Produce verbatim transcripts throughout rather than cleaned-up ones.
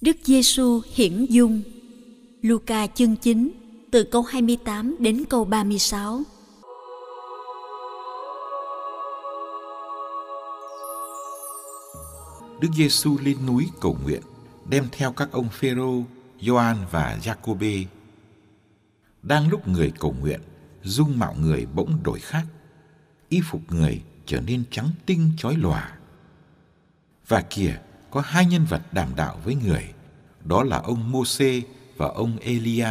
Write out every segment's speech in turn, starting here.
Đức Giêsu hiển dung. Luca chương chín từ câu hai mươi tám đến câu ba mươi sáu. Đức Giêsu lên núi cầu nguyện, đem theo các ông Phêrô, Gioan và Giacôbê. Đang lúc người cầu nguyện, dung mạo người bỗng đổi khác, y phục người trở nên trắng tinh chói lòa. Và kìa, có hai nhân vật đàm đạo với người, đó là ông Môsê và ông Êlia.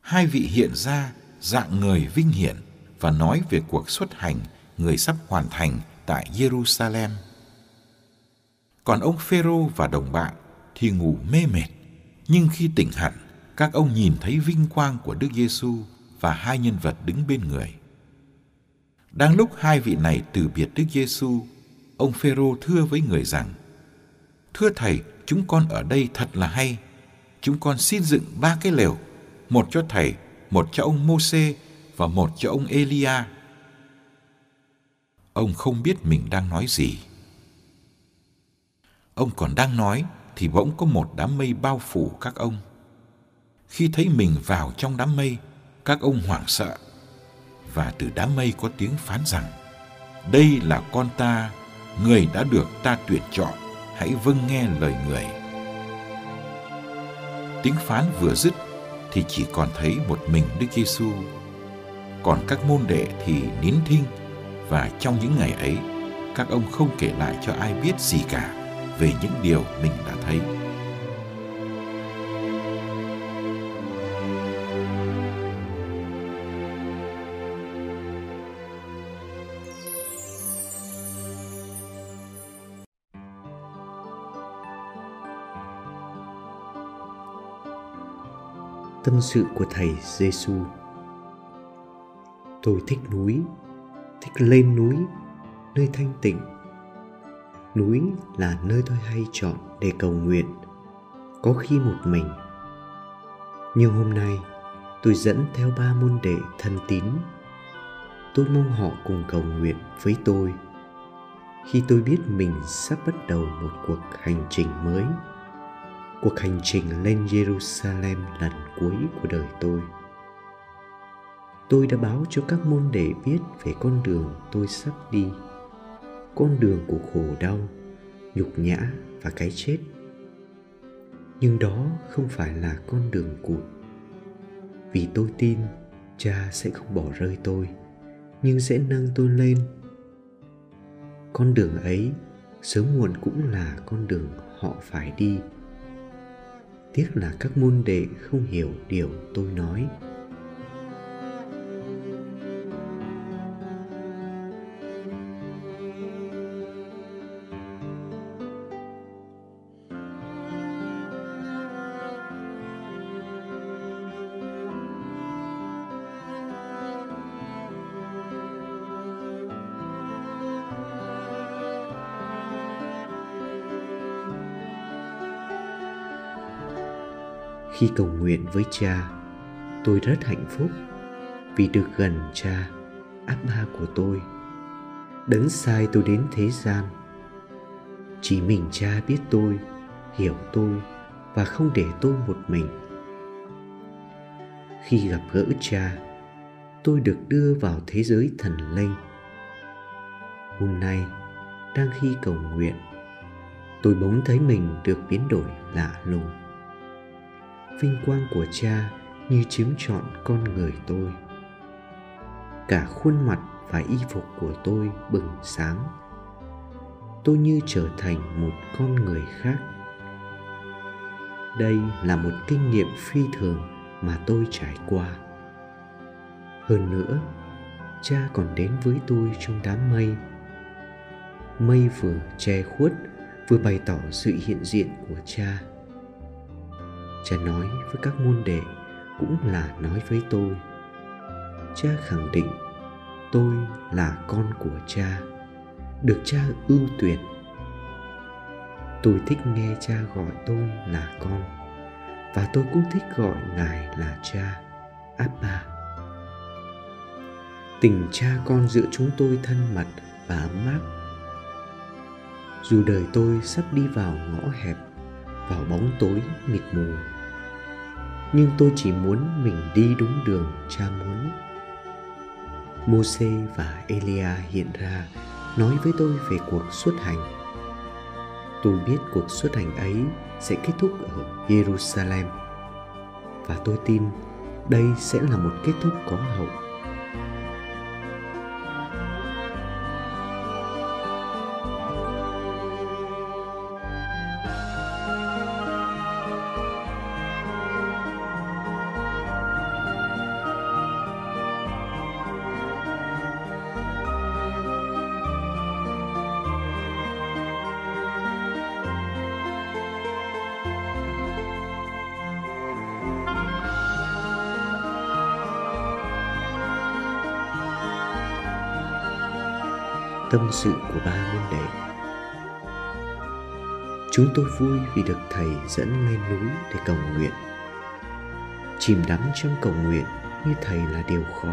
Hai vị hiện ra dạng người vinh hiển và nói về cuộc xuất hành người sắp hoàn thành tại Jerusalem. Còn ông Phêrô và đồng bạn thì ngủ mê mệt, nhưng khi tỉnh hẳn, các ông nhìn thấy vinh quang của Đức Giêsu và hai nhân vật đứng bên người. Đang lúc hai vị này từ biệt Đức Giêsu, ông Phêrô thưa với người rằng: Thưa thầy, chúng con ở đây thật là hay. Chúng con xin dựng ba cái lều, một cho thầy, một cho ông Môsê và một cho ông Êlia. Ông không biết mình đang nói gì. Ông còn đang nói thì bỗng có một đám mây bao phủ các ông. Khi thấy mình vào trong đám mây, các ông hoảng sợ, và từ đám mây có tiếng phán rằng: Đây là con ta, người đã được ta tuyển chọn, hãy vâng nghe lời người. Tiếng phán vừa dứt thì chỉ còn thấy một mình Đức Giêsu, còn các môn đệ thì nín thinh, và trong những ngày ấy các ông không kể lại cho ai biết gì cả về những điều mình đã thấy. Tâm sự của Thầy Giêsu. Tôi thích núi, thích lên núi, nơi thanh tịnh. Núi là nơi tôi hay chọn để cầu nguyện, có khi một mình. Nhưng hôm nay, tôi dẫn theo ba môn đệ thân tín. Tôi mong họ cùng cầu nguyện với tôi, khi tôi biết mình sắp bắt đầu một cuộc hành trình mới. Cuộc hành trình lên Jerusalem lần cuối của đời tôi. Tôi đã báo cho các môn đệ biết về con đường tôi sắp đi, con đường của khổ đau, nhục nhã và cái chết. Nhưng đó không phải là con đường cụt, vì tôi tin Cha sẽ không bỏ rơi tôi, nhưng sẽ nâng tôi lên. Con đường ấy sớm muộn cũng là con đường họ phải đi. Tiếc là các môn đệ không hiểu điều tôi nói. Khi cầu nguyện với Cha, tôi rất hạnh phúc vì được gần Cha, Abba của tôi. Đấng sai tôi đến thế gian. Chỉ mình Cha biết tôi, hiểu tôi và không để tôi một mình. Khi gặp gỡ Cha, tôi được đưa vào thế giới thần linh. Hôm nay, đang khi cầu nguyện, tôi bỗng thấy mình được biến đổi lạ lùng. vinh quang của Cha như chiếm trọn con người tôi. Cả khuôn mặt và y phục của tôi bừng sáng. Tôi như trở thành một con người khác. Đây là một kinh nghiệm phi thường mà tôi trải qua. Hơn nữa, Cha còn đến với tôi trong đám mây. Mây vừa che khuất, vừa bày tỏ sự hiện diện của Cha. Cha nói với các môn đệ cũng là nói với tôi. Cha khẳng định tôi là con của Cha, được Cha ưu tuyển. Tôi thích nghe Cha gọi tôi là con, và tôi cũng thích gọi Ngài là Cha, Abba. Tình cha con giữa chúng tôi thân mật và ấm áp. Dù đời tôi sắp đi vào ngõ hẹp, vào bóng tối mịt mù, nhưng tôi chỉ muốn mình đi đúng đường Cha muốn. Môsê và Êlia hiện ra nói với tôi về cuộc xuất hành. Tôi biết cuộc xuất hành ấy sẽ kết thúc ở Jerusalem, và tôi tin đây sẽ là một kết thúc có hậu. Tâm sự của ba môn đệ. Chúng tôi vui vì được Thầy dẫn lên núi để cầu nguyện. Chìm đắm trong cầu nguyện như Thầy là điều khó.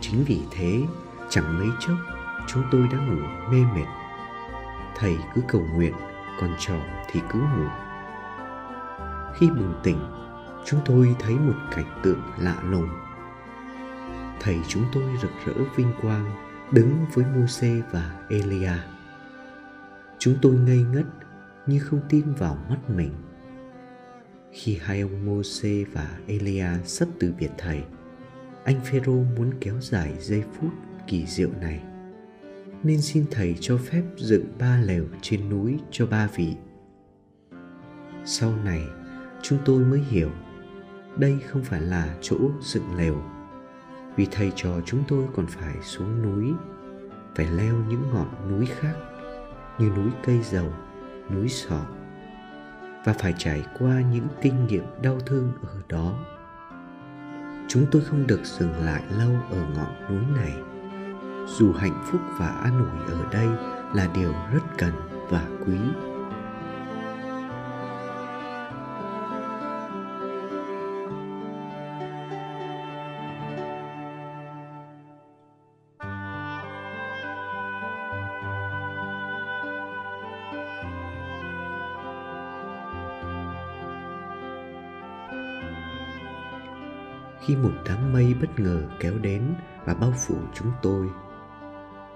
Chính vì thế, chẳng mấy chốc chúng tôi đã ngủ mê mệt. Thầy cứ cầu nguyện, còn trò thì cứ ngủ. Khi bừng tỉnh, chúng tôi thấy một cảnh tượng lạ lùng. Thầy chúng tôi rực rỡ vinh quang đứng với Môsê và Êlia. Chúng tôi ngây ngất như không tin vào mắt mình. Khi hai ông Môsê và Êlia sắp từ biệt Thầy, anh Phêrô muốn kéo dài giây phút kỳ diệu này, nên xin Thầy cho phép dựng ba lều trên núi cho ba vị. Sau này chúng tôi mới hiểu đây không phải là chỗ dựng lều, vì thầy trò chúng tôi còn phải xuống núi, phải leo những ngọn núi khác như núi Cây Dầu, núi Sọ, và phải trải qua những kinh nghiệm đau thương ở đó. Chúng tôi không được dừng lại lâu ở ngọn núi này, dù hạnh phúc và an ủi ở đây là điều rất cần và quý. Khi một đám mây bất ngờ kéo đến và bao phủ chúng tôi,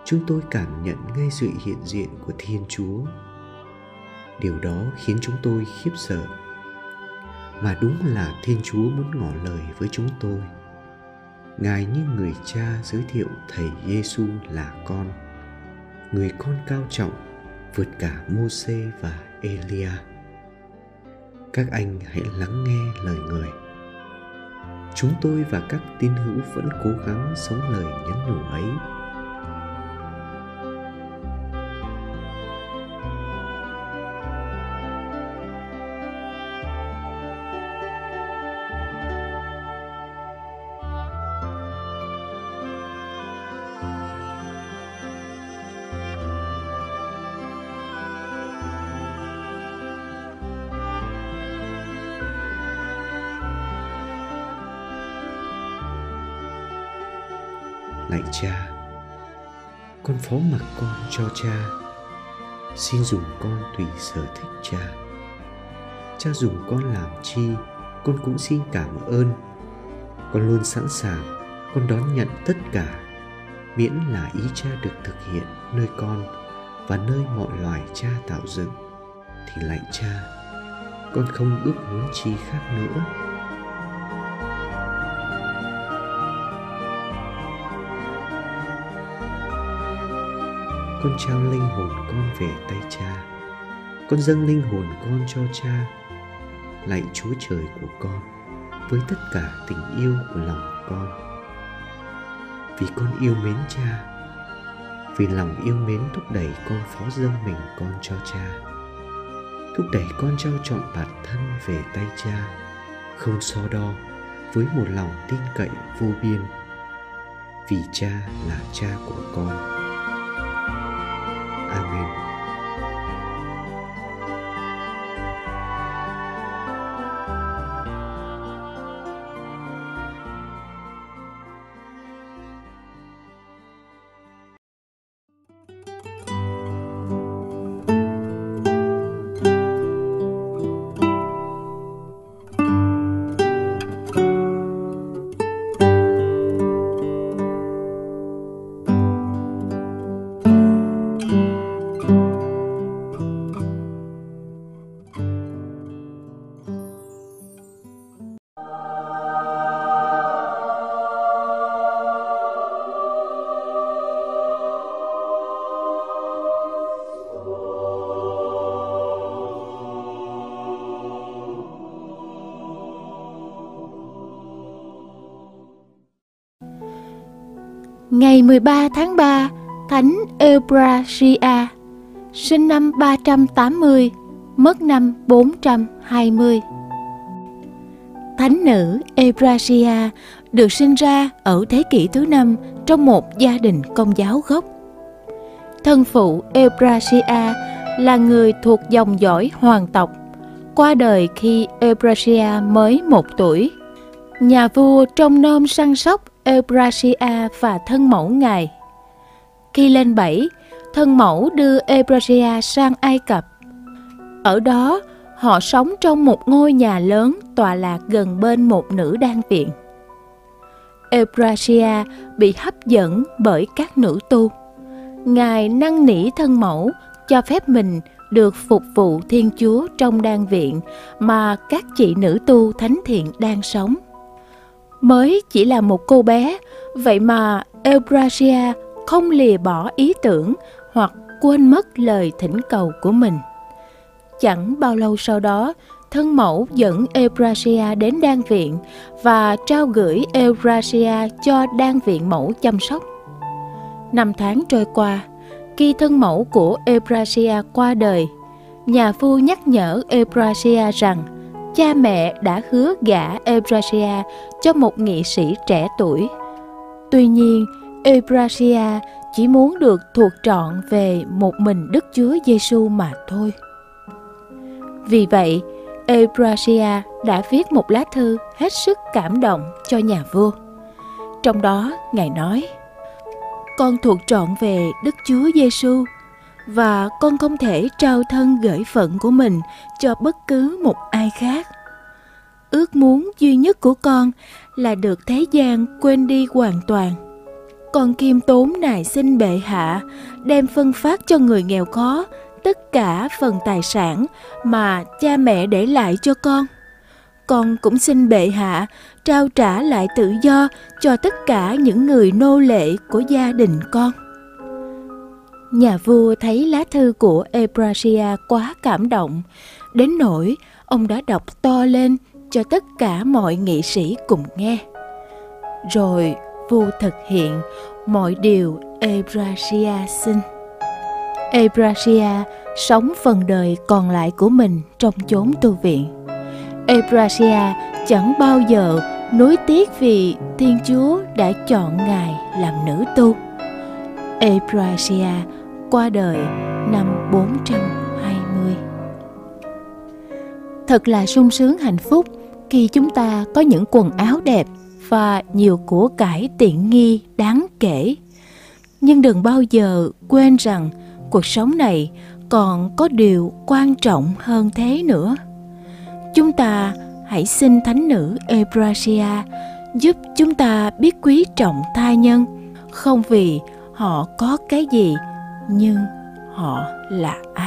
chúng tôi cảm nhận ngay sự hiện diện của Thiên Chúa. Điều đó khiến chúng tôi khiếp sợ. Mà đúng là Thiên Chúa muốn ngỏ lời với chúng tôi. Ngài như người cha giới thiệu Thầy Giêsu là con, người con cao trọng vượt cả Môsê và Êlia. Các anh hãy lắng nghe lời Người. Chúng tôi và các tín hữu vẫn cố gắng sống lời nhắn nhủ ấy. Lạy Cha, con phó mặc con cho Cha. Xin dùng con tùy sở thích Cha. Cha dùng con làm chi, con cũng xin cảm ơn. Con luôn sẵn sàng, con đón nhận tất cả, miễn là ý Cha được thực hiện nơi con và nơi mọi loài Cha tạo dựng. Thì lạy Cha, con không ước muốn chi khác nữa. Con trao linh hồn con về tay Cha. Con dâng linh hồn con cho Cha, lạy Chúa Trời của con, với tất cả tình yêu của lòng con. Vì con yêu mến Cha, vì lòng yêu mến thúc đẩy con phó dâng mình con cho Cha, thúc đẩy con trao trọn bản thân về tay Cha, không so đo, với một lòng tin cậy vô biên, vì Cha là Cha của con. Amen. Ngày mười ba tháng ba, Thánh Ebracia, sinh năm ba trăm tám mươi, mất năm bốn trăm hai mươi. Thánh nữ Ebracia được sinh ra ở thế kỷ thứ năm trong một gia đình Công giáo gốc. Thân phụ Ebracia là người thuộc dòng dõi hoàng tộc, qua đời khi Ebracia mới một tuổi. Nhà vua trông nom săn sóc Ebracia và thân mẫu ngài. Khi lên bảy, thân mẫu đưa Ebracia sang Ai Cập. Ở đó, họ sống trong một ngôi nhà lớn tọa lạc gần bên một nữ đan viện. Ebracia bị hấp dẫn bởi các nữ tu. Ngài năn nỉ thân mẫu cho phép mình được phục vụ Thiên Chúa trong đan viện mà các chị nữ tu thánh thiện đang sống. Mới chỉ là một cô bé, vậy mà Ebracia không lìa bỏ ý tưởng hoặc quên mất lời thỉnh cầu của mình. Chẳng bao lâu sau đó, thân mẫu dẫn Ebracia đến đan viện và trao gửi Ebracia cho đan viện mẫu chăm sóc. Năm tháng trôi qua, khi thân mẫu của Ebracia qua đời, nhà vua nhắc nhở Ebracia rằng cha mẹ đã hứa gả Ebracia cho một nghị sĩ trẻ tuổi. Tuy nhiên, Ebracia chỉ muốn được thuộc trọn về một mình Đức Chúa Giêsu mà thôi. Vì vậy, Ebracia đã viết một lá thư hết sức cảm động cho nhà vua. Trong đó, ngài nói: "Con thuộc trọn về Đức Chúa Giêsu và con không thể trao thân gửi phận của mình cho bất cứ một ai khác. Ước muốn duy nhất của con là được thế gian quên đi hoàn toàn. Con khiêm tốn nài xin bệ hạ đem phân phát cho người nghèo khó tất cả phần tài sản mà cha mẹ để lại cho con. Con cũng xin bệ hạ trao trả lại tự do cho tất cả những người nô lệ của gia đình con." Nhà vua thấy lá thư của Ebracia quá cảm động, đến nỗi ông đã đọc to lên cho tất cả mọi nghị sĩ cùng nghe. Rồi vua thực hiện mọi điều Ebracia xin. Ebracia sống phần đời còn lại của mình trong chốn tu viện. Ebracia chẳng bao giờ nuối tiếc vì Thiên Chúa đã chọn ngài làm nữ tu. Ebracia qua đời năm bốn trăm hai mươi. Thật là sung sướng hạnh phúc khi chúng ta có những quần áo đẹp và nhiều của cải tiện nghi đáng kể. Nhưng đừng bao giờ quên rằng cuộc sống này còn có điều quan trọng hơn thế nữa. Chúng ta hãy xin Thánh nữ Ebracia giúp chúng ta biết quý trọng tha nhân, không vì họ có cái gì, nhưng họ là ai.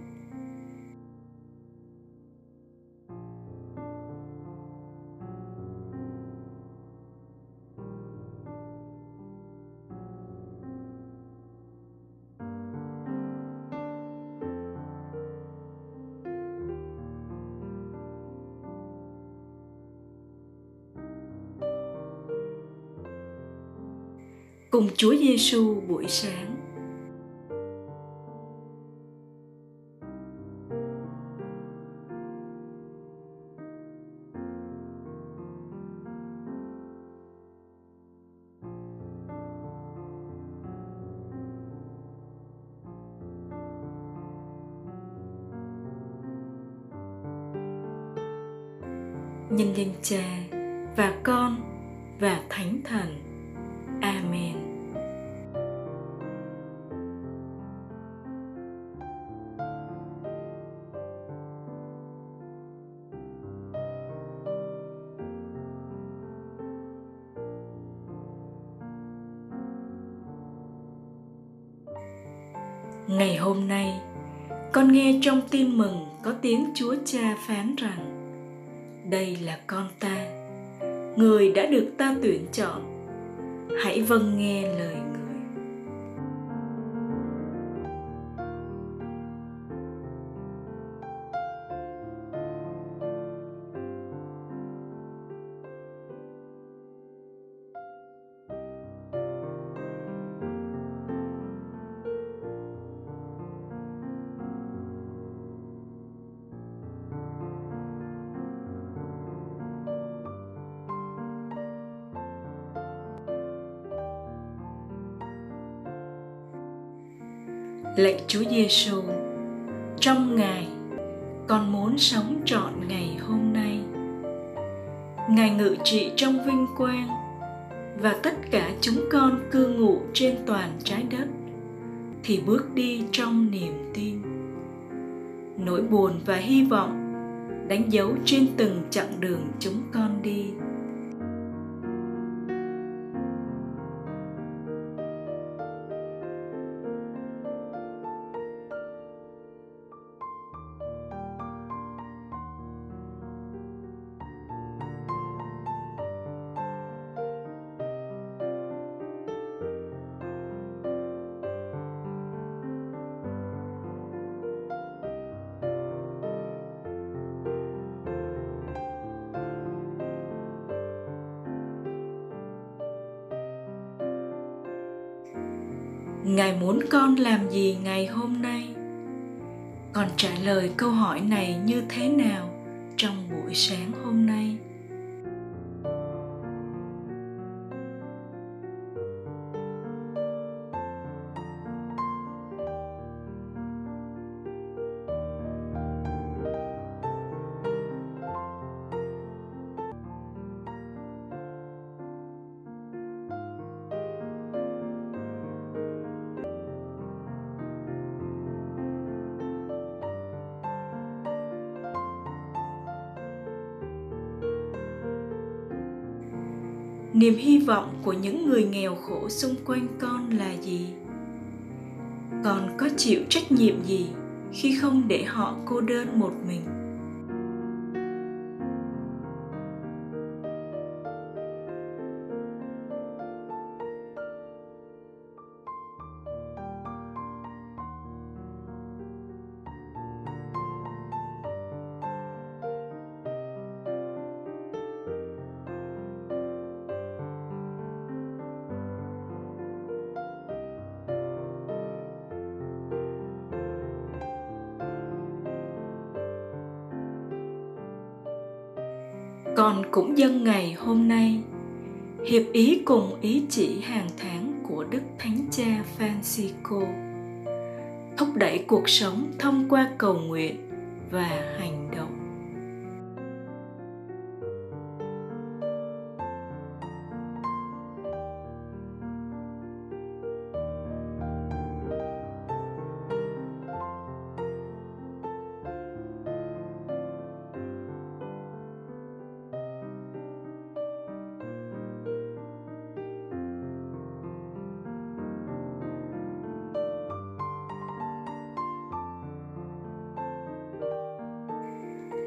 Cùng Chúa Giêsu buổi sáng. Nhân danh Cha và Con và Thánh Thần. Amen. Ngày hôm nay, con nghe trong tin mừng có tiếng Chúa Cha phán rằng: đây là con ta, người đã được ta tuyển chọn, hãy vâng nghe lời người. Lạy Chúa Giêsu, trong Ngài con muốn sống trọn ngày hôm nay. Ngài ngự trị trong vinh quang và tất cả chúng con cư ngụ trên toàn trái đất thì bước đi trong niềm tin. Nỗi buồn và hy vọng đánh dấu trên từng chặng đường chúng con đi. Ngài muốn con làm gì ngày hôm nay? Con trả lời câu hỏi này như thế nào trong buổi sáng hôm nay? Niềm hy vọng của những người nghèo khổ xung quanh con là gì? Con có chịu trách nhiệm gì khi không để họ cô đơn một mình? Con cũng dâng ngày hôm nay hiệp ý cùng ý chỉ hàng tháng của Đức Thánh Cha Francisco, thúc đẩy cuộc sống thông qua cầu nguyện và hành động.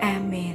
Amen.